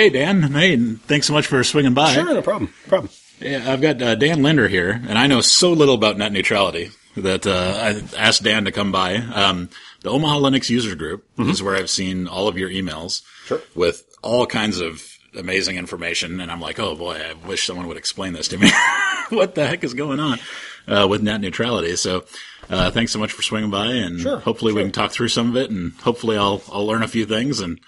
Hey, Dan. Hey, thanks so much for swinging by. Sure, no problem. Yeah, I've got Dan Linder here, and I know so little about net neutrality that I asked Dan to come by. The Omaha Linux User Group is where I've seen all of your emails with all kinds of amazing information, and I'm like, oh boy, I wish someone would explain this to me. What the heck is going on with net neutrality? So thanks so much for swinging by, and hopefully we can talk through some of it, and hopefully I'll learn a few things. And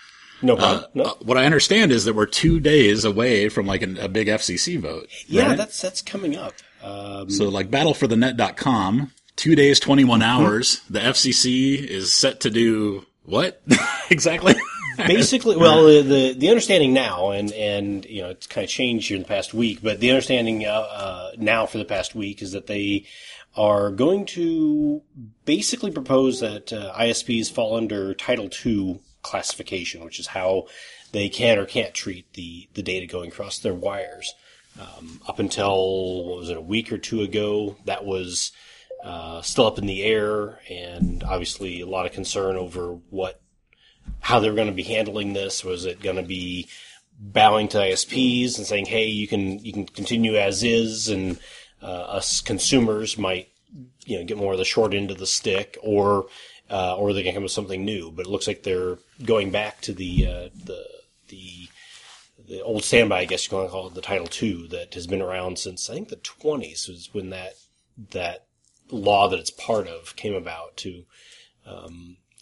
what I understand is that we're 2 days away from like a big FCC vote. Yeah, right? that's coming up. So like battleforthenet.com, 2 days, 21 hours. The FCC is set to do what exactly? Basically, well, the understanding now, and you know, it's kind of changed here in the past week, but the understanding now for the past week is that they are going to basically propose that ISPs fall under Title II classification, which is how they can or can't treat the data going across their wires. Up until, what was it, a week or two ago, that was still up in the air, and obviously a lot of concern over how they were going to be handling this. Was it going to be bowing to ISPs and saying, hey, you can continue as is, and us consumers might, you know, get more of the short end of the stick, or they can come with something new? But it looks like they're going back to the old standby, I guess you want to call it, the Title II, that has been around since I think the 20s was when that law that it's part of came about to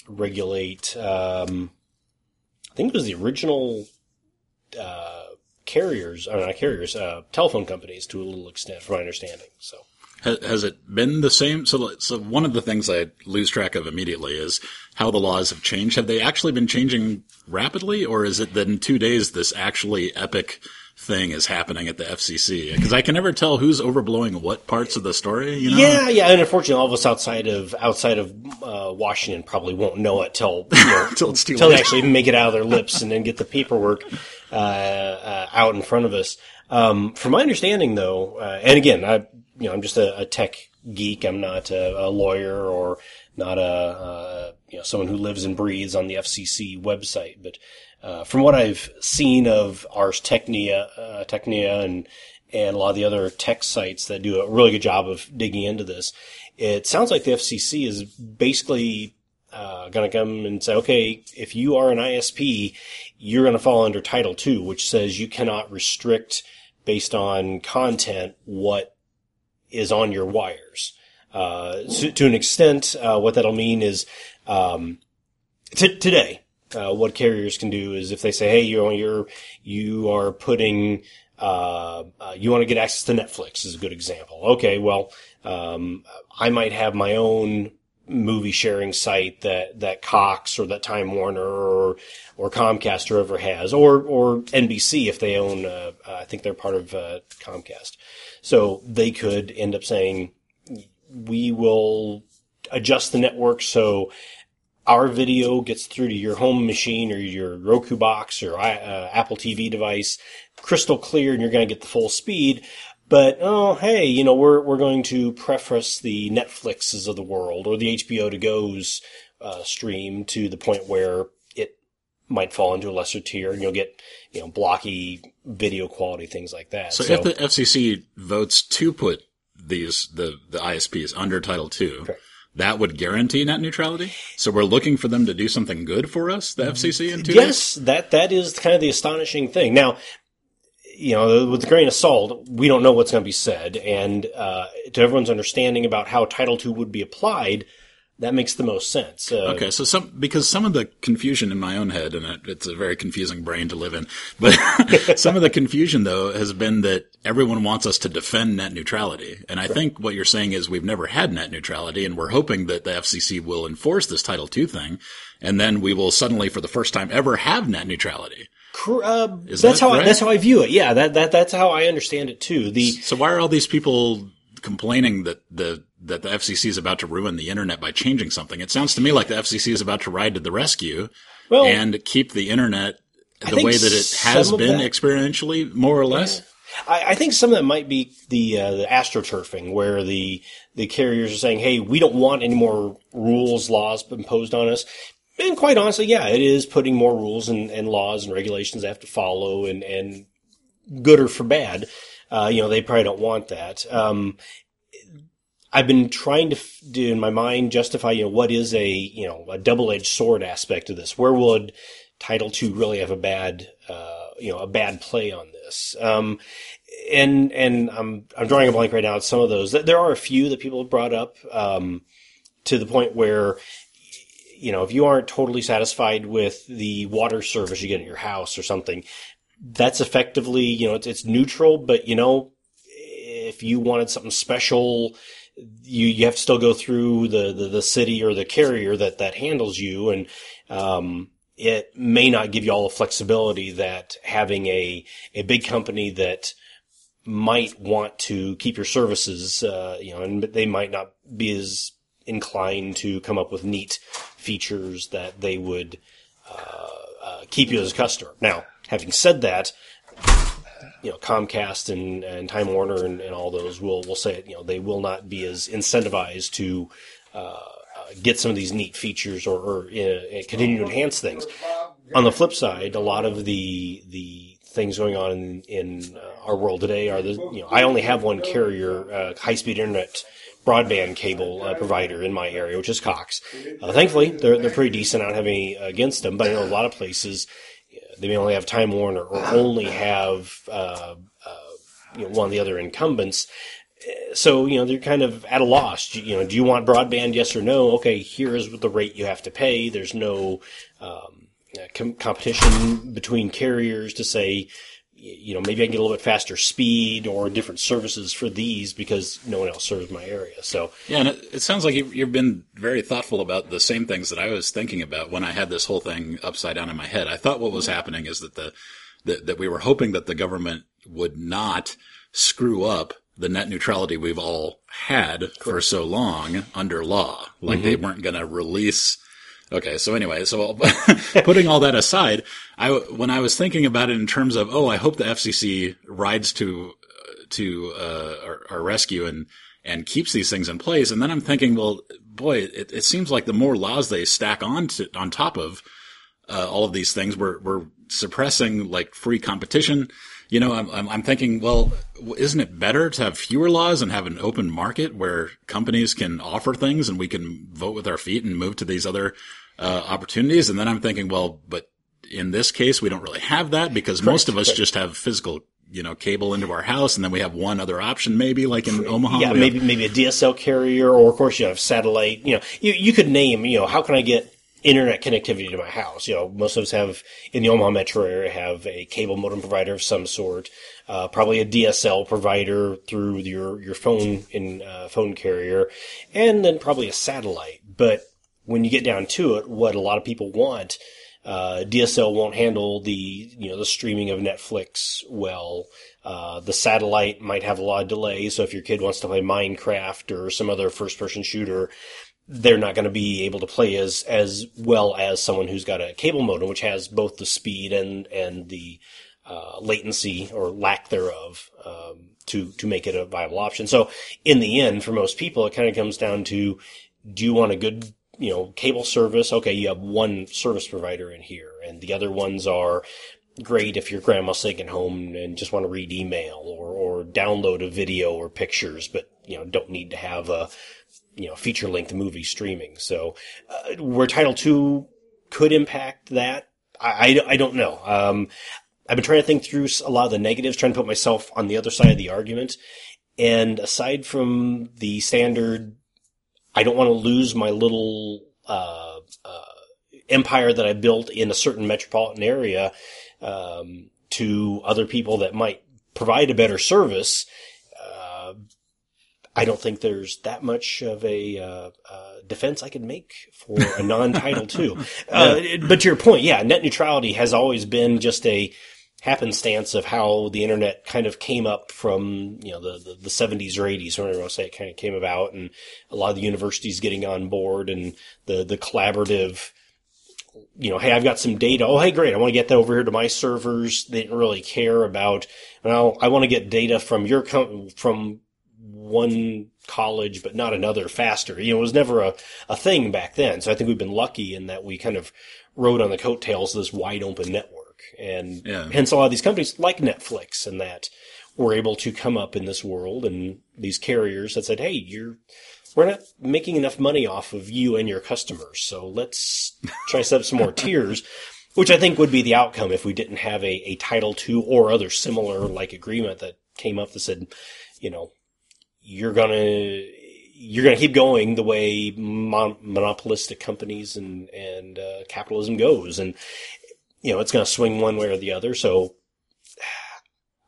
regulate, I think it was the original telephone companies to a little extent, from my understanding. So has it been the same? So one of the things I lose track of immediately is how the laws have changed. Have they actually been changing rapidly, or is it that in 2 days this actually epic thing is happening at the FCC? Because I can never tell who's overblowing what parts of the story, you know? Yeah, and unfortunately, all of us outside of Washington probably won't know it till till they actually make it out of their lips and then get the paperwork out in front of us. From my understanding, though, and again, I'm just a tech geek. I'm not a lawyer or not a someone who lives and breathes on the FCC website, but. From what I've seen of Ars Technica, and a lot of the other tech sites that do a really good job of digging into this, it sounds like the FCC is basically going to come and say, okay, if you are an ISP, you're going to fall under Title II, which says you cannot restrict, based on content, what is on your wires. So to an extent, what that'll mean is today. What carriers can do is if they say, hey, you are putting, you want to get access to Netflix is a good example. Okay, well, I might have my own movie sharing site that Cox or that Time Warner or Comcast or whoever has, or NBC if they own, I think they're part of, Comcast. So they could end up saying, we will adjust the network so our video gets through to your home machine or your Roku box or Apple TV device crystal clear, and you're going to get the full speed. But, oh, hey, you know, we're going to preference the Netflixes of the world or the HBO to Go's stream to the point where it might fall into a lesser tier, and you'll get, you know, blocky video quality, things like that. So if the FCC votes to put the ISPs under Title II, correct, that would guarantee net neutrality? So we're looking for them to do something good for us, the FCC, in 2 days? Yes, that is kind of the astonishing thing. Now, you know, with a grain of salt, we don't know what's going to be said. And to everyone's understanding about how Title II would be applied, that makes the most sense. Okay, so because some of the confusion in my own head, and it's a very confusing brain to live in, but some of the confusion, though, has been that everyone wants us to defend net neutrality. And I think what you're saying is we've never had net neutrality, and we're hoping that the FCC will enforce this Title II thing, and then we will suddenly, for the first time ever, have net neutrality. That's how I view it. Yeah, that's how I understand it, too. So why are all these people complaining that the FCC is about to ruin the internet by changing something? It sounds to me like the FCC is about to ride to the rescue and keep the internet the way that it has been experientially, more or less. Yeah. I think some of that might be the astroturfing, where the carriers are saying, hey, we don't want any more rules, laws imposed on us. And quite honestly, yeah, it is putting more rules and laws and regulations they have to follow, and good or for bad. You know, they probably don't want that. I've been trying to do in my mind justify, you know, what is a double-edged sword aspect of this? Where would Title II really have a bad play on this? And I'm drawing a blank right now at some of those. There are a few that people have brought up, to the point where, you know, if you aren't totally satisfied with the water service you get in your house or something, that's effectively, you know, it's neutral, but, you know, if you wanted something special, you have to still go through the city or the carrier that handles you, and it may not give you all the flexibility that having a big company that might want to keep your services, you know, and they might not be as inclined to come up with neat features that they would keep you as a customer. Now, having said that, you know, Comcast and Time Warner and all those will say it, you know, they will not be as incentivized to get some of these neat features or continue to enhance things. On the flip side, a lot of the things going on in our world today are the, you know, I only have one carrier, high-speed internet broadband cable provider in my area, which is Cox. Thankfully, they're pretty decent. I don't have any against them, but I know a lot of places they may only have Time Warner or only have you know, one of the other incumbents. So, you know, they're kind of at a loss. You know, do you want broadband? Yes or no? Okay, here is the rate you have to pay. There's no competition between carriers to say, you know, maybe I can get a little bit faster speed or different services for these because no one else serves my area. So yeah, and it sounds like you've been very thoughtful about the same things that I was thinking about when I had this whole thing upside down in my head. I thought what was happening is that that we were hoping that the government would not screw up the net neutrality we've all had for so long under law. Like they weren't going to release. Okay. So anyway, putting all that aside, when I was thinking about it in terms of, I hope the FCC rides to our rescue and keeps these things in place. And then I'm thinking, well, boy, it seems like the more laws they stack on top of, all of these things, we're suppressing like free competition. You know, I'm thinking, well, isn't it better to have fewer laws and have an open market where companies can offer things and we can vote with our feet and move to these other opportunities? And then I'm thinking, well, but in this case, we don't really have that because most of us just have physical, you know, cable into our house, and then we have one other option, maybe like in Omaha. Yeah, maybe a DSL carrier, or of course you have satellite. You know, you could name. You know, how can I get internet connectivity to my house? You know, most of us have, in the Omaha metro area, have a cable modem provider of some sort, probably a DSL provider through your phone phone carrier, and then probably a satellite. But when you get down to it, what a lot of people want, DSL won't handle the, you know, the streaming of Netflix well. The satellite might have a lot of delay. So if your kid wants to play Minecraft or some other first-person shooter, they're not going to be able to play as well as someone who's got a cable modem, which has both the speed and the latency or lack thereof to make it a viable option. So in the end, for most people, it kind of comes down to, do you want a good, you know, cable service? Okay, you have one service provider in here, and the other ones are great if your grandma's sick at home and just want to read email or download a video or pictures, but, you know, don't need to have a, you know, feature-length movie streaming. So where Title II could impact that, I don't know. I've been trying to think through a lot of the negatives, trying to put myself on the other side of the argument. And aside from the standard, I don't want to lose my little empire that I built in a certain metropolitan area to other people that might provide a better service, I don't think there's that much of a defense I could make for a non-Title II. But to your point, yeah, net neutrality has always been just a happenstance of how the internet kind of came up from, you know, the 70s or 80s, whenever I want to say it kind of came about, and a lot of the universities getting on board and the collaborative, you know, hey, I've got some data. Oh, hey, great. I want to get that over here to my servers. They didn't really care about, well, I want to get data from your company, from one college but not another faster. You know, it was never a thing back then. So I think we've been lucky in that we kind of rode on the coattails of this wide open network. And hence a lot of these companies like Netflix and that were able to come up in this world, and these carriers that said, hey, we're not making enough money off of you and your customers, so let's try to set up some more tiers, which I think would be the outcome if we didn't have a Title II or other similar like agreement that came up that said, you know, you're gonna keep going the way monopolistic companies and capitalism goes, and you know it's gonna swing one way or the other. So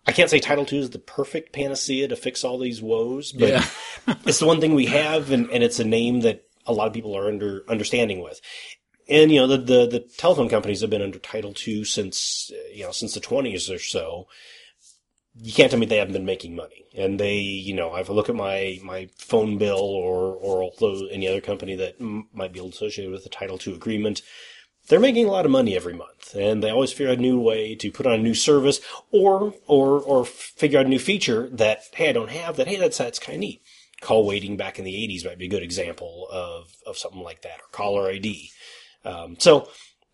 I can't say Title II is the perfect panacea to fix all these woes, but it's the one thing we have, and it's a name that a lot of people are understanding with. And, you know, the telephone companies have been under Title II since the 20s or so. You can't tell me they haven't been making money. And they, you know, if I look at my phone bill or any other company that might be associated with the Title II agreement, they're making a lot of money every month, and they always figure out a new way to put on a new service or figure out a new feature that, hey, I don't have that. Hey, that's kind of neat. Call waiting back in the 80s might be a good example of something like that, or caller ID. So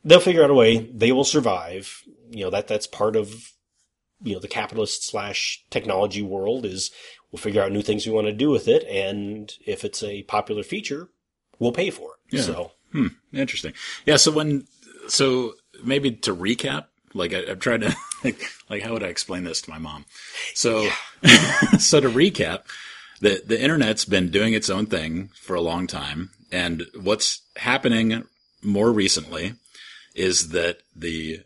they'll figure out a way. They will survive. You know, that's part of, you know, the capitalist / technology world is we'll figure out new things we want to do with it. And if it's a popular feature, we'll pay for it. Yeah. So. Interesting. Yeah. So maybe to recap, like I'm trying to, like, how would I explain this to my mom? So, So to recap, the internet's been doing its own thing for a long time. And what's happening more recently is that the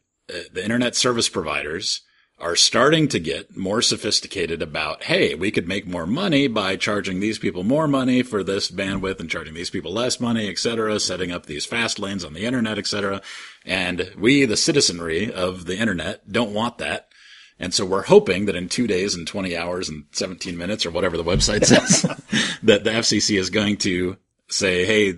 internet service providers are starting to get more sophisticated about, hey, we could make more money by charging these people more money for this bandwidth and charging these people less money, et cetera, setting up these fast lanes on the internet, et cetera. And we, the citizenry of the internet, don't want that. And so we're hoping that in 2 days and 20 hours and 17 minutes or whatever the website says, that the FCC is going to say, hey,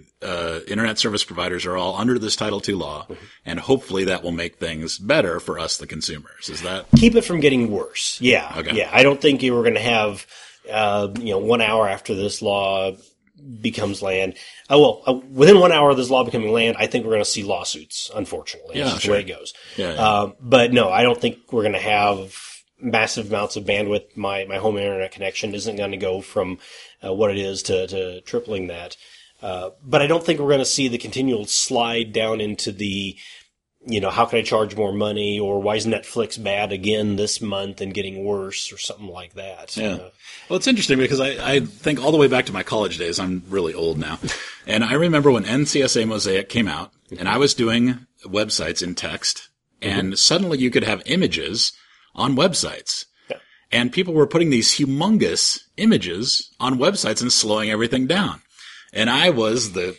internet service providers are all under this Title II law, and hopefully that will make things better for us, the consumers. Is that? Keep it from getting worse. Yeah. Okay. Yeah. I don't think you were going to have, 1 hour after this law becomes land. Within 1 hour of this law becoming land, I think we're going to see lawsuits, unfortunately. Yeah, that's the way it goes. Yeah. But no, I don't think we're going to have massive amounts of bandwidth. My home internet connection isn't going to go from what it is to tripling that. But I don't think we're going to see the continual slide down into the, you know, how can I charge more money, or why is Netflix bad again this month and getting worse, or something like that. Yeah. Well, it's interesting because I think all the way back to my college days. I'm really old now. And I remember when NCSA Mosaic came out, and I was doing websites in text, and suddenly you could have images on websites. Yeah. And people were putting these humongous images on websites and slowing everything down. And I was the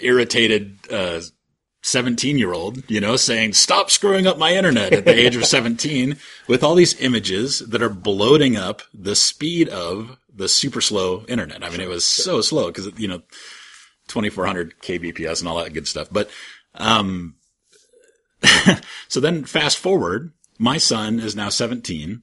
irritated 17-year-old, you know, saying, stop screwing up my internet at the age of 17 with all these images that are bloating up the speed of the super slow internet. I mean, it was so slow because, you know, 2400 kbps and all that good stuff. But so then fast forward, my son is now 17.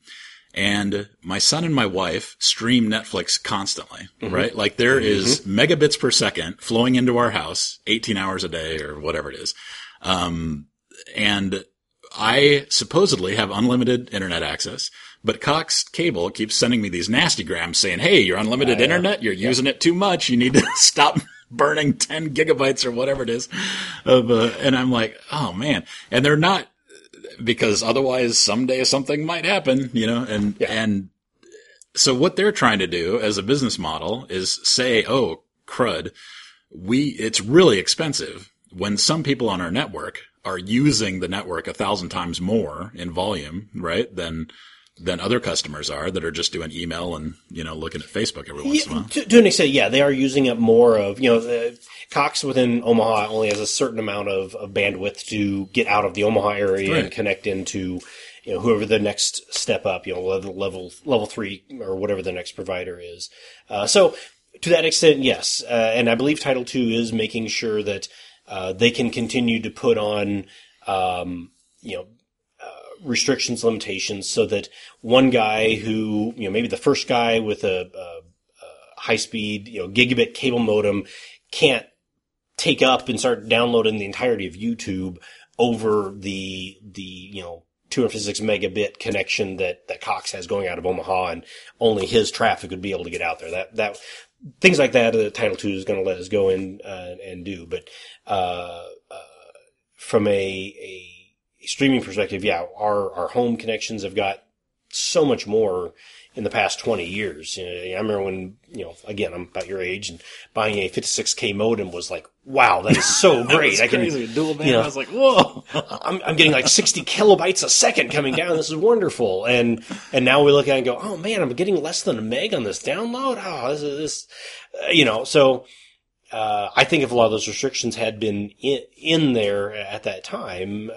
And my son and my wife stream Netflix constantly, right? Like there is megabits per second flowing into our house 18 hours a day or whatever it is. And I supposedly have unlimited internet access, but Cox Cable keeps sending me these nasty grams saying, hey, your unlimited internet, you're using it too much. You need to stop burning 10 gigabytes or whatever it is. And I'm like, oh man. And they're not, because otherwise someday something might happen, you know, and so what they're trying to do as a business model is say, oh, crud, it's really expensive when some people on our network are using the network 1,000 times more in volume, right, than other customers are that are just doing email and, you know, looking at Facebook every once in a while. To an extent, yeah, they are using up more of, you know, Cox within Omaha only has a certain amount of bandwidth to get out of the Omaha area and connect into, you know, whoever the next step up, you know, level 3 or whatever the next provider is. So to that extent, yes. And I believe Title II is making sure that they can continue to put on, you know, restrictions, limitations, so that one guy who, you know, maybe the first guy with a high-speed, you know, gigabit cable modem can't take up and start downloading the entirety of YouTube over the, you know, 256 megabit connection that Cox has going out of Omaha, and only his traffic would be able to get out there. That things like that, the Title II is going to let us go in and do. But from a streaming perspective, yeah, our home connections have got so much more in the past 20 years. You know, I remember when, you know, again, I'm about your age, and buying a 56K modem was like, wow, that is so great. I can, crazy. Dual band. You know, I was like, whoa, I'm getting like 60 kilobytes a second coming down. This is wonderful. And now we look at it and go, oh man, I'm getting less than a meg on this download. Oh, this, you know, so, I think if a lot of those restrictions had been in there at that time,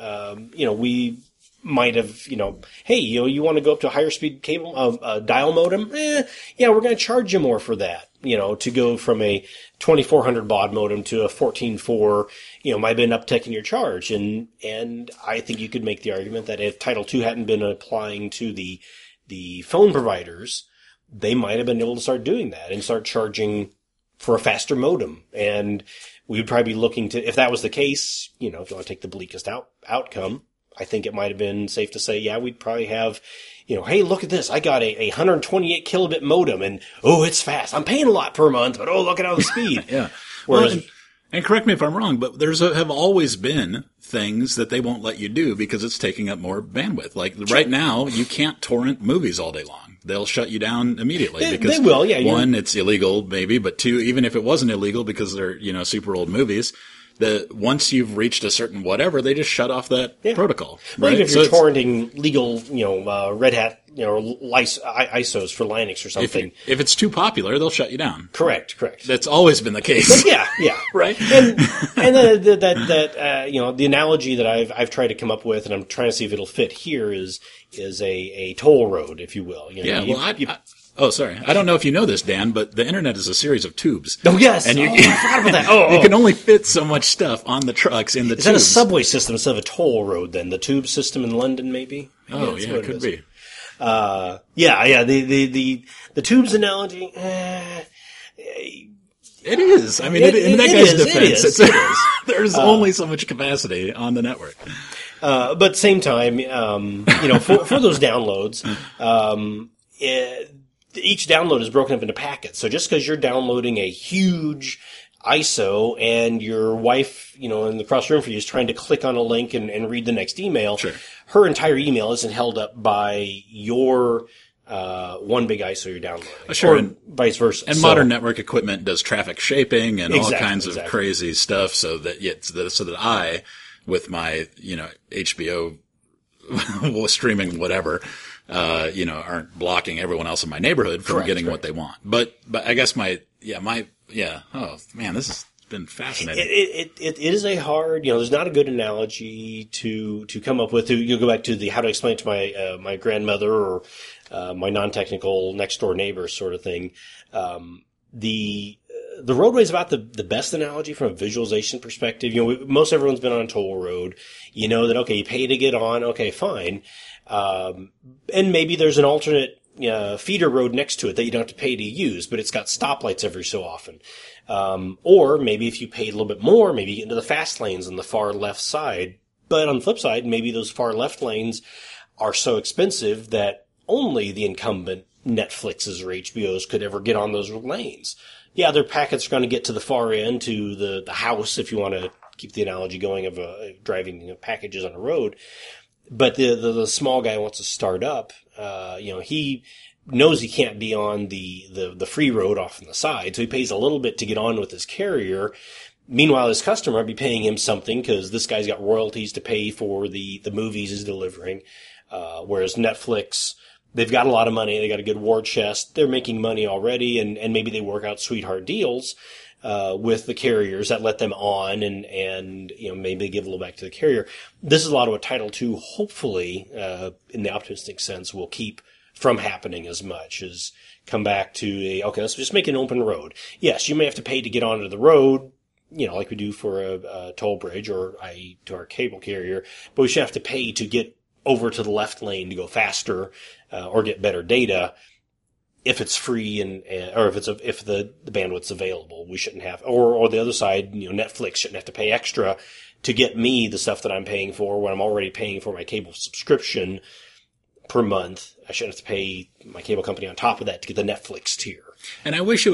you know, we might have, you know, hey, you know, you want to go up to a higher speed cable, dial modem? Yeah, we're going to charge you more for that, you know, to go from a 2400 baud modem to a 14.4, you know, might have been upticking your charge. And I think you could make the argument that if Title II hadn't been applying to the phone providers, they might have been able to start doing that and start charging for a faster modem. And we would probably be looking to, if that was the case, you know, if you want to take the bleakest outcome, I think it might have been safe to say, yeah, we'd probably have, you know, hey, look at this. I got a 128 kilobit modem, and, oh, it's fast. I'm paying a lot per month, but, oh, look at all the speed. Yeah. Whereas, well, and correct me if I'm wrong, but there's have always been things that they won't let you do because it's taking up more bandwidth. Like right now, you can't torrent movies all day long. They'll shut you down immediately because they will, yeah, one, it's illegal maybe, but two, even if it wasn't illegal because they're, you know, super old movies, once you've reached a certain whatever, they just shut off that protocol. Right? Even if you're torrenting legal, you know, Red Hat, you know, ISOs for Linux or something. If it's too popular, they'll shut you down. Correct. That's always been the case. But yeah, right. And that you know, the analogy that I've tried to come up with, and I'm trying to see if it'll fit here, is a toll road, if you will. You know, yeah. Oh, sorry. I don't know if you know this, Dan, but the internet is a series of tubes. Oh, yes. And I forgot about that. You can only fit so much stuff on the trucks in the tubes. Is that a subway system instead of a toll road, then? The tube system in London, maybe? Oh, yeah, it could be. Yeah. The tubes analogy, it is. I mean, in that guy's defense, it is. There's only so much capacity on the network. But same time, you know, for those downloads, each download is broken up into packets. So just because you're downloading a huge ISO and your wife, you know, in the cross room for you is trying to click on a link and read the next email, sure, her entire email isn't held up by your one big ISO you're downloading. Sure. Or vice versa. And modern network equipment does traffic shaping and all kinds of crazy stuff so that I, with my, you know, HBO streaming whatever, you know, aren't blocking everyone else in my neighborhood from getting what they want. But I guess oh man, this has been fascinating. It is a hard, you know, there's not a good analogy to come up with. You'll go back to the how to explain it to my, my grandmother or, my non-technical next door neighbor sort of thing. The roadway is about the best analogy from a visualization perspective. You know, most everyone's been on a toll road. You know that, okay, you pay to get on. Okay, fine. And maybe there's an alternate, feeder road next to it that you don't have to pay to use, but it's got stoplights every so often. Or maybe if you paid a little bit more, maybe you get into the fast lanes on the far left side. But on the flip side, maybe those far left lanes are so expensive that only the incumbent Netflixes or HBOs could ever get on those lanes. Yeah, their packets are going to get to the far end, to the house, if you want to keep the analogy going of driving, you know, packages on a road. But the small guy wants to start up. You know, he knows he can't be on the free road off on the side, so he pays a little bit to get on with his carrier. Meanwhile, his customer would be paying him something because this guy's got royalties to pay for the movies he's delivering. Whereas Netflix, they've got a lot of money. They got a good war chest. They're making money already, and maybe they work out sweetheart deals with the carriers that let them on and you know, maybe give a little back to the carrier. This is a lot of what Title II, hopefully, in the optimistic sense, will keep from happening as much as come back to okay, let's just make an open road. Yes, you may have to pay to get onto the road, you know, like we do for a toll bridge or i.e. to our cable carrier, but we should have to pay to get over to the left lane to go faster or get better data. If it's free or if the bandwidth's available, we shouldn't have, or the other side, Netflix shouldn't have to pay extra to get me the stuff that I'm paying for when I'm already paying for my cable subscription per month. I shouldn't have to pay my cable company on top of that to get the Netflix tier. And I wish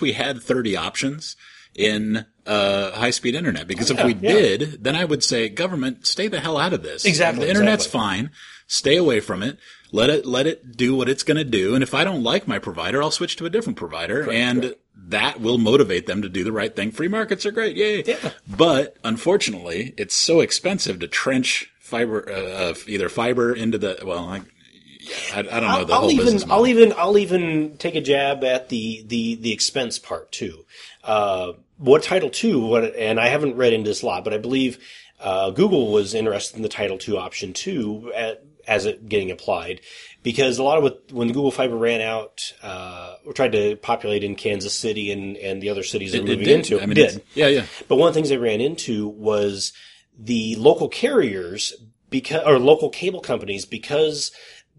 we had 30 options in high-speed internet, because if we did, then I would say, government, stay the hell out of this. Exactly. The internet's fine. Stay away from it. Let it do what it's going to do. And if I don't like my provider, I'll switch to a different provider. Correct. That will motivate them to do the right thing. Free markets are great. Yay. Yeah. But unfortunately, it's so expensive to trench fiber, either fiber into the, I don't know the whole business model. I'll even take a jab at the expense part too. What Title II, and I haven't read into this a lot, but I believe, Google was interested in the Title II option too, as it getting applied, because a lot of when Google Fiber ran out, or tried to populate in Kansas City and the other cities they're moving into. I mean, it did. Yeah. But one of the things they ran into was the local carriers or local cable companies, because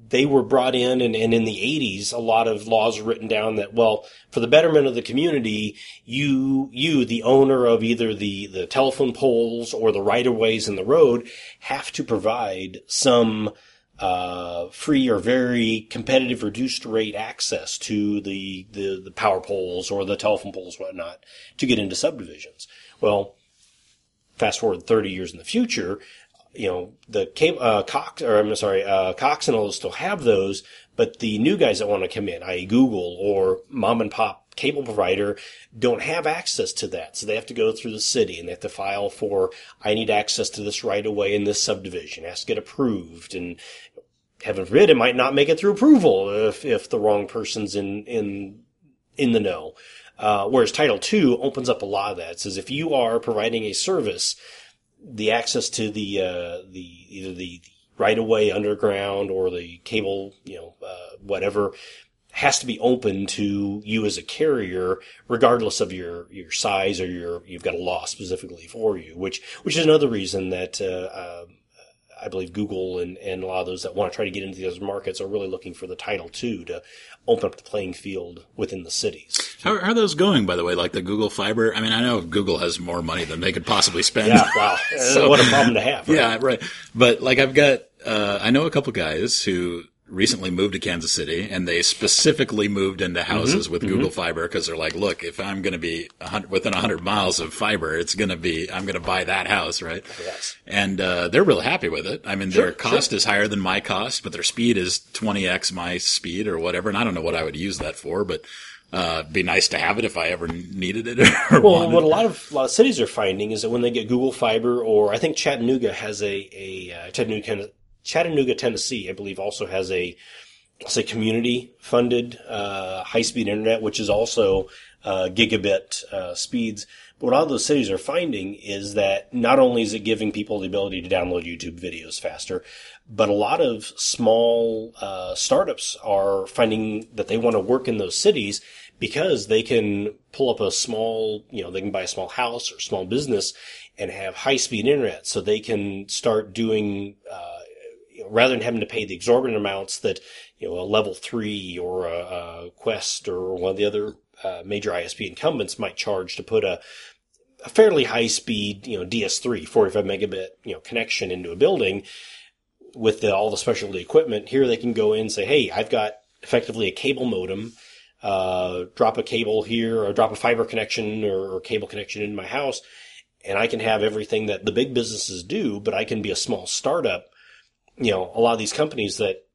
they were brought in and in the 80s, a lot of laws were written down that, well, for the betterment of the community, you, the owner of either the telephone poles or the right of ways in the road, have to provide some free or very competitive reduced rate access to the power poles or the telephone poles, whatnot, to get into subdivisions. Well, fast forward 30 years in the future, Cox and all those still have those, but the new guys that want to come in, i.e. Google or mom and pop cable provider, don't have access to that. So they have to go through the city and they have to file for, I need access to this right away in this subdivision. It has to get approved, and heaven forbid, it might not make it through approval if the wrong person's in the know. Whereas Title II opens up a lot of that. It says if you are providing a service, the access to the right of way underground or the cable, whatever, has to be open to you as a carrier, regardless of your size or you've got a law specifically for you, which is another reason that, I believe Google and a lot of those that want to try to get into those markets are really looking for the Title II to open up the playing field within the cities. How are those going, by the way? Like the Google Fiber? I mean, I know Google has more money than they could possibly spend. Yeah, wow. So, what a problem to have. Right? Yeah, right. But like I've got, I know a couple guys who recently moved to Kansas City, and they specifically moved into houses with Google Fiber because they're like, look, if I'm going to be within 100 miles of fiber, I'm going to buy that house, right? Yes. And they're real happy with it. I mean, their cost is higher than my cost, but their speed is 20x my speed or whatever. And I don't know what I would use that for, but it'd be nice to have it if I ever needed it. What a lot of cities are finding is that when they get Google Fiber, or I think Chattanooga has Chattanooga, Tennessee, I believe, also has a community-funded high-speed internet, which is also gigabit speeds. But what all those cities are finding is that not only is it giving people the ability to download YouTube videos faster, but a lot of small startups are finding that they want to work in those cities because they can pull up a small, they can buy a small house or small business and have high-speed internet, so they can start doing rather than having to pay the exorbitant amounts that, a Level 3 or a Qwest or one of the other major ISP incumbents might charge to put a fairly high speed, DS3, 45 megabit, connection into a building with all the specialty equipment. Here they can go in and say, hey, I've got effectively a cable modem, drop a cable here or drop a fiber connection or cable connection into my house, and I can have everything that the big businesses do, but I can be a small startup. A lot of these companies that,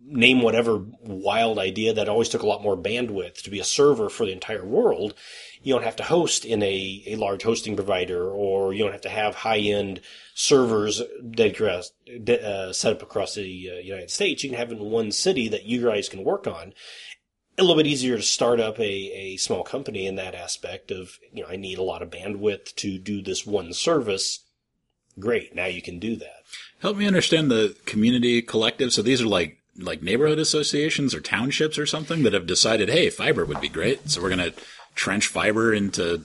name whatever wild idea that always took a lot more bandwidth to be a server for the entire world, you don't have to host in a large hosting provider, or you don't have to have high-end servers set up across the United States. You can have it in one city that you guys can work on. A little bit easier to start up a small company in that aspect of, I need a lot of bandwidth to do this one service. Great, now you can do that. Help me understand the community collective. So these are like neighborhood associations or townships or something that have decided, hey, fiber would be great, so we're going to trench fiber into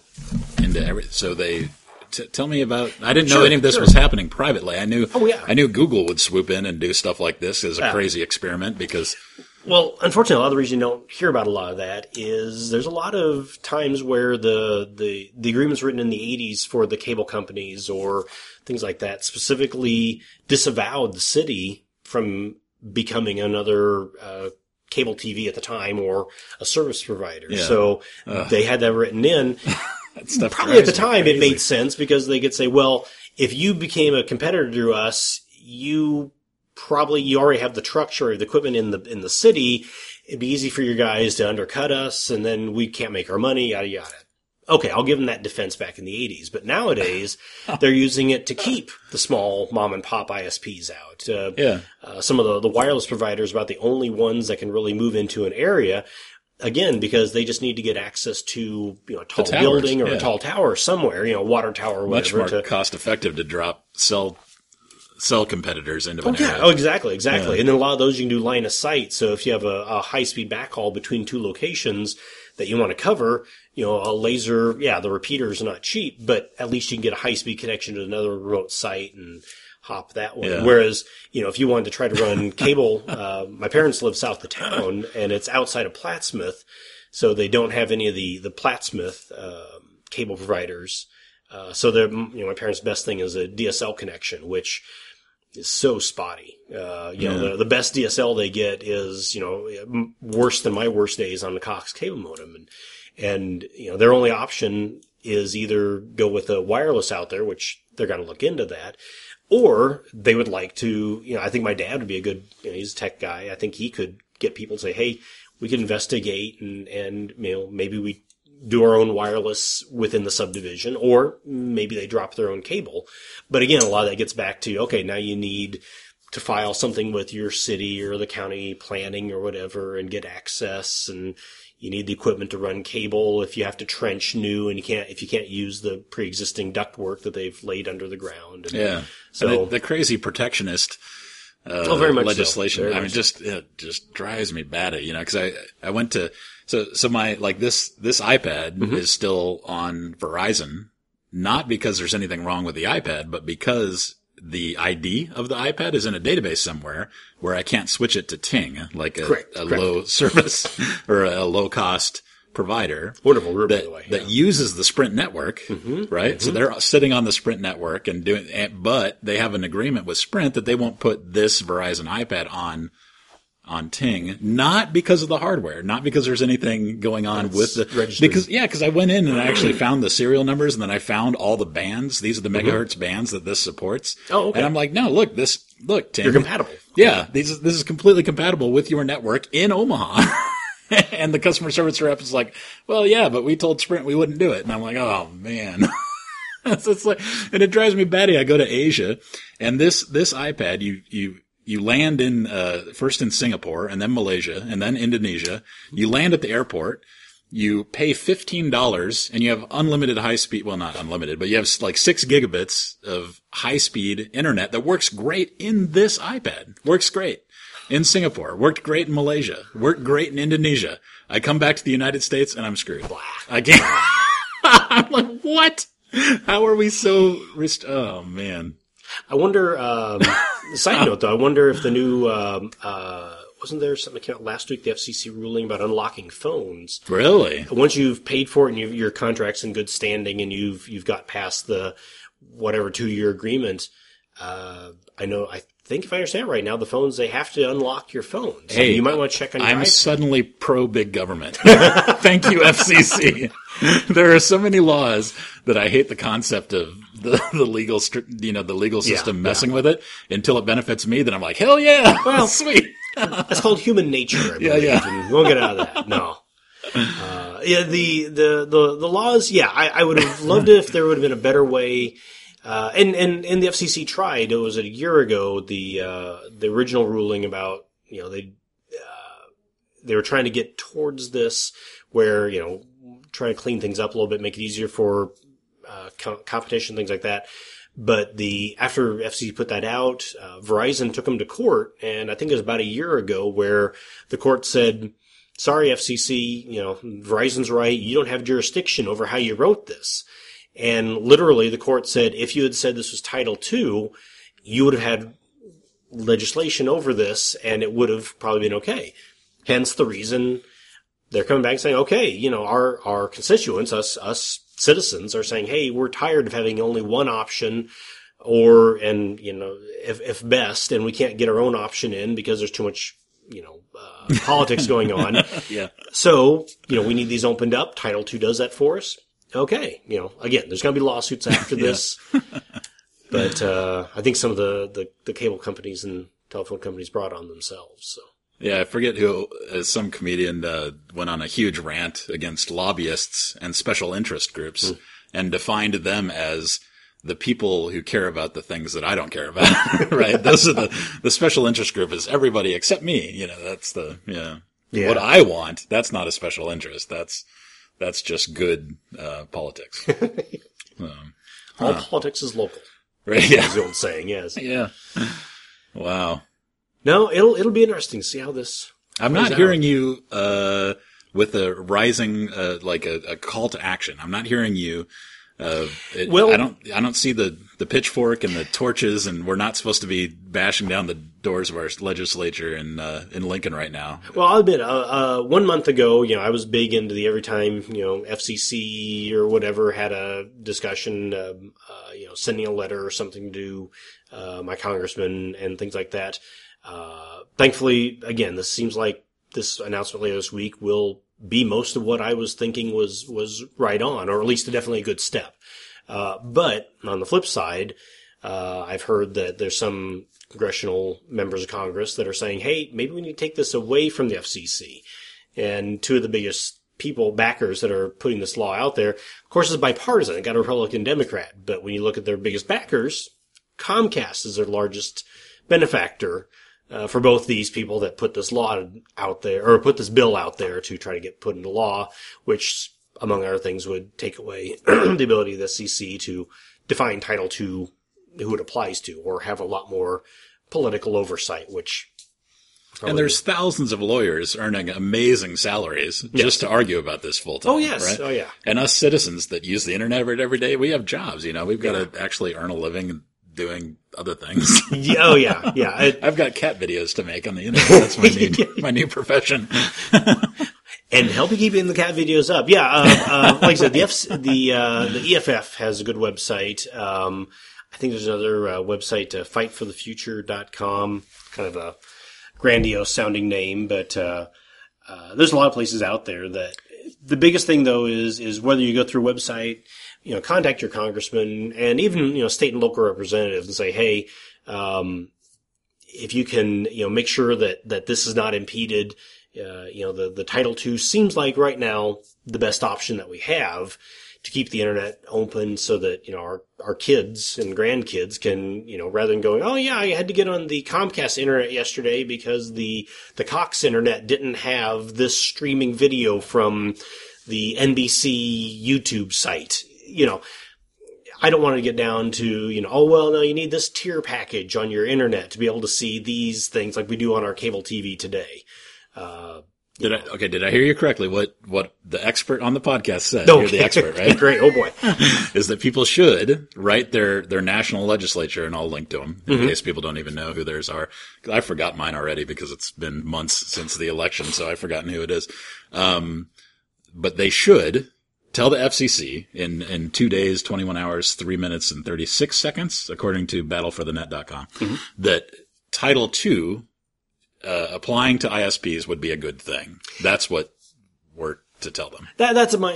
every. So they Tell me about. I didn't know any of this was happening privately. I knew. Oh, yeah. I knew Google would swoop in and do stuff like this as a crazy experiment because. Well, unfortunately, a lot of the reason you don't hear about a lot of that is there's a lot of times where the agreements written in the 80s for the cable companies or things like that specifically disavowed the city from becoming another cable TV at the time or a service provider. Yeah. So they had that written in. Probably at the time it made sense because they could say, well, if you became a competitor to us, you already have the structure or the equipment in the city. It'd be easy for your guys to undercut us, and then we can't make our money, yada, yada. Okay, I'll give them that defense back in the 80s. But nowadays, they're using it to keep the small mom-and-pop ISPs out. Some of the wireless providers are about the only ones that can really move into an area, again, because they just need to get access to a tall building or a tall tower somewhere, a water tower or whatever. Much more cost-effective to sell competitors into an area. Oh, exactly. Yeah. And then a lot of those you can do line of sight. So if you have a high-speed backhaul between two locations that you want to cover, a laser, the repeater's not cheap, but at least you can get a high-speed connection to another remote site and hop that way. Yeah. Whereas, if you wanted to try to run cable, my parents live south of town, and it's outside of Plattsmouth, so they don't have any of the Plattsmouth cable providers. So my parents' best thing is a DSL connection, which is so spotty. The best DSL they get is, worse than my worst days on the Cox cable modem. And their only option is either go with a wireless out there, which they're going to look into that, or they would like to, I think my dad would be a good, he's a tech guy. I think he could get people to say, hey, we can investigate and maybe we do our own wireless within the subdivision, or maybe they drop their own cable. But again, a lot of that gets back to, okay, now you need to file something with your city or the county planning or whatever and get access, and you need the equipment to run cable if you have to trench new and if you can't use the pre-existing ductwork that they've laid under the ground. So the crazy protectionist very much legislation. So. It just drives me batty, cause I went to, So my, like this iPad is still on Verizon, not because there's anything wrong with the iPad, but because the ID of the iPad is in a database somewhere where I can't switch it to Ting, like a low service or a low cost provider. Wonderful group, by the way. Yeah. That uses the Sprint network, right? Mm-hmm. So they're sitting on the Sprint network and but they have an agreement with Sprint that they won't put this Verizon iPad on Ting, not because of the hardware, not because there's anything going on with the registered. Because I went in and I actually found the serial numbers, and then I found all the bands. These are the megahertz bands that this supports. Oh, okay. And I'm like, no, look, Ting, you're compatible. Yeah, this is completely compatible with your network in Omaha. And the customer service rep is like, well, yeah, but we told Sprint we wouldn't do it. And I'm like, oh man. So it's like, and it drives me batty. I go to Asia, and this iPad, you land in, first in Singapore, and then Malaysia, and then Indonesia. You land at the airport. You pay $15 and you have unlimited high speed. Well, not unlimited, but you have like 6 gigabits of high speed internet that works great in this iPad. Works great in Singapore. Worked great in Malaysia. Worked great in Indonesia. I come back to the United States and I'm screwed. I can't. I'm like, what? How are we so oh man. I wonder, side note though, I wonder if the new, wasn't there something that came out last week, the FCC ruling about unlocking phones? Really? Once you've paid for it and your contract's in good standing and you've got past the whatever 2-year agreement, I think if I understand right now, the phones, they have to unlock your phone. So you might want to check on your iPhone. I'm suddenly pro-big government. Thank you, FCC. There are so many laws that I hate the concept of the legal, the legal system messing with it until it benefits me. Then I'm like, hell yeah. Well, sweet. That's called human nature. I believe. We'll get out of that. No. The laws. Yeah. I would have loved it if there would have been a better way. And the FCC tried. It was a year ago. The original ruling about they were trying to get towards this where trying to clean things up a little bit, make it easier for competition, things like that. But after FCC put that out, Verizon took them to court, and I think it was about a year ago where the court said, "Sorry, FCC, Verizon's right. You don't have jurisdiction over how you wrote this." And literally the court said if you had said this was Title II, you would have had legislation over this and it would have probably been okay. Hence the reason they're coming back saying, okay, you know, our constituents, us citizens are saying, hey, we're tired of having only one option or, and, you know, if best, and we can't get our own option in because there's too much, you know, politics going on. Yeah. So, you know, we need these opened up. Title II does that for us. Okay. You know, again, there's going to be lawsuits after this. But I think some of the cable companies and telephone companies brought on themselves. So. Yeah, I forget who, some comedian went on a huge rant against lobbyists and special interest groups and defined them as the people who care about the things that I don't care about, right? Those are the special interest group is everybody except me. You know, that's the, yeah. What I want. That's not a special interest. That's just good, politics. All politics is local. Right. Yeah. That's the old saying. Yes. Yeah. Wow. No, it'll be interesting to see how this. I'm not hearing you, with a rising, like a call to action. I'm not hearing you. Well, I don't see the pitchfork and the torches, and we're not supposed to be bashing down the doors of our legislature in Lincoln right now. Well, I'll admit, 1 month ago, you know, I was big into the every time, you know, FCC or whatever had a discussion, you know, sending a letter or something to, my congressman and things like that. Thankfully, again, this seems like this announcement later this week will be most of what I was thinking was right on, or at least definitely a good step. But on the flip side, I've heard that there's some congressional members of Congress that are saying, hey, maybe we need to take this away from the FCC. And two of the biggest backers that are putting this law out there, of course, is bipartisan. It got a Republican Democrat. But when you look at their biggest backers, Comcast is their largest benefactor. For both these people that put this law out there, or put this bill out there to try to get put into law, which, among other things, would take away the ability of the FCC to define Title II, who it applies to, or have a lot more political oversight, which... And there's thousands of lawyers earning amazing salaries just to argue about this full time. Oh, yes. Right? Oh, yeah. And us citizens that use the internet every day, we have jobs, you know, we've got to actually earn a living doing other things. Oh, yeah. Yeah. I've got cat videos to make on the internet. That's my new, my new profession. And helping keeping the cat videos up. Yeah. Like I said, the EFF has a good website. I think there's another website, fightforthefuture.com, kind of a grandiose sounding name, but there's a lot of places out there that the biggest thing though is whether you go through a website, you know, contact your congressman and even, you know, state and local representatives and say, hey, if you can, you know, make sure that this is not impeded, you know, the Title II seems like right now the best option that we have to keep the internet open so that, you know, our kids and grandkids can, you know, rather than going, oh yeah, I had to get on the Comcast internet yesterday because the Cox internet didn't have this streaming video from the NBC YouTube site. You know, I don't want to get down to, you know, oh, well, no, you need this tier package on your internet to be able to see these things like we do on our cable TV today. Did I hear you correctly? What the expert on the podcast said, okay. You're the expert, right? Great. Oh boy. Is that people should write their national legislature, and I'll link to them in case people don't even know who theirs are. I forgot mine already because it's been months since the election. So I've forgotten who it is. But they should tell the FCC in 2 days, 21 hours, 3 minutes, and 36 seconds, according to battleforthenet.com, that Title II, applying to ISPs would be a good thing. That's what we're to tell them. That's my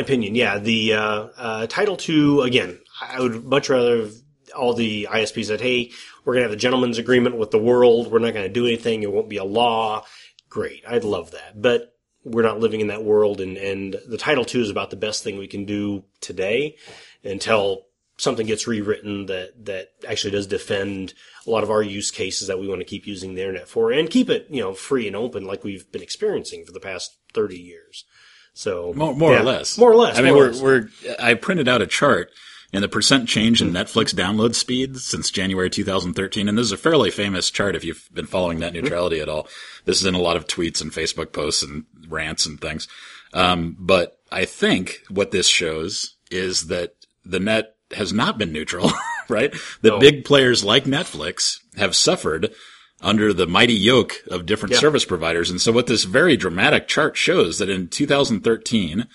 opinion. Yeah. The, Title II, again, I would much rather have all the ISPs said, hey, we're going to have a gentleman's agreement with the world. We're not going to do anything. It won't be a law. Great. I'd love that. But we're not living in that world, and the Title II is about the best thing we can do today until something gets rewritten that actually does defend a lot of our use cases that we want to keep using the internet for and keep it, you know, free and open like we've been experiencing for the past 30 years. So more or less. More or less. I mean, I printed out a chart and the % change in Netflix download speed since January 2013. And this is a fairly famous chart if you've been following net neutrality at all. This is in a lot of tweets and Facebook posts and rants and things. But I think what this shows is that the net has not been neutral, right? The big players like Netflix have suffered under the mighty yoke of different service providers. And so what this very dramatic chart shows that in 2013,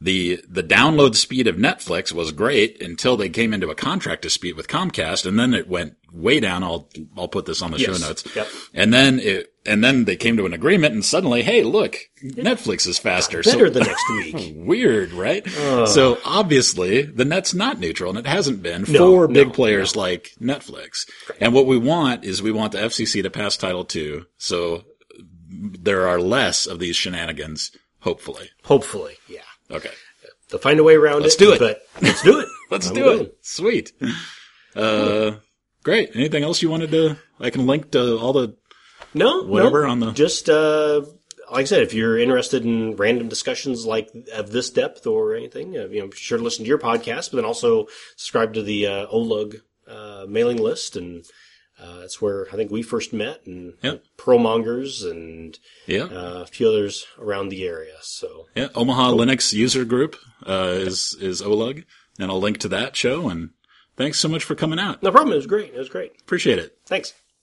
the download speed of Netflix was great until they came into a contract dispute with Comcast, and then it went way down. I'll put this on the show notes. Yep. And then they came to an agreement, and suddenly, hey, look, Netflix is faster. Better the next week. Weird, right? So obviously the net's not neutral, and it hasn't been for big players like Netflix. Right. And what we want is we want the FCC to pass Title II, so there are less of these shenanigans, hopefully. Hopefully, yeah. Okay. They'll find a way around Let's do it. Let's do it. Sweet. Great. Anything else you wanted to – I can link to all the – on the – just like I said, if you're interested in random discussions like of this depth or anything, be sure to listen to your podcast, but then also subscribe to the OLUG mailing list, and that's where I think we first met, and Pearlmongers and a few others around the area. So Omaha Linux User Group is OLUG, and I'll link to that show. And thanks so much for coming out. No problem. It was great. Appreciate it. Thanks.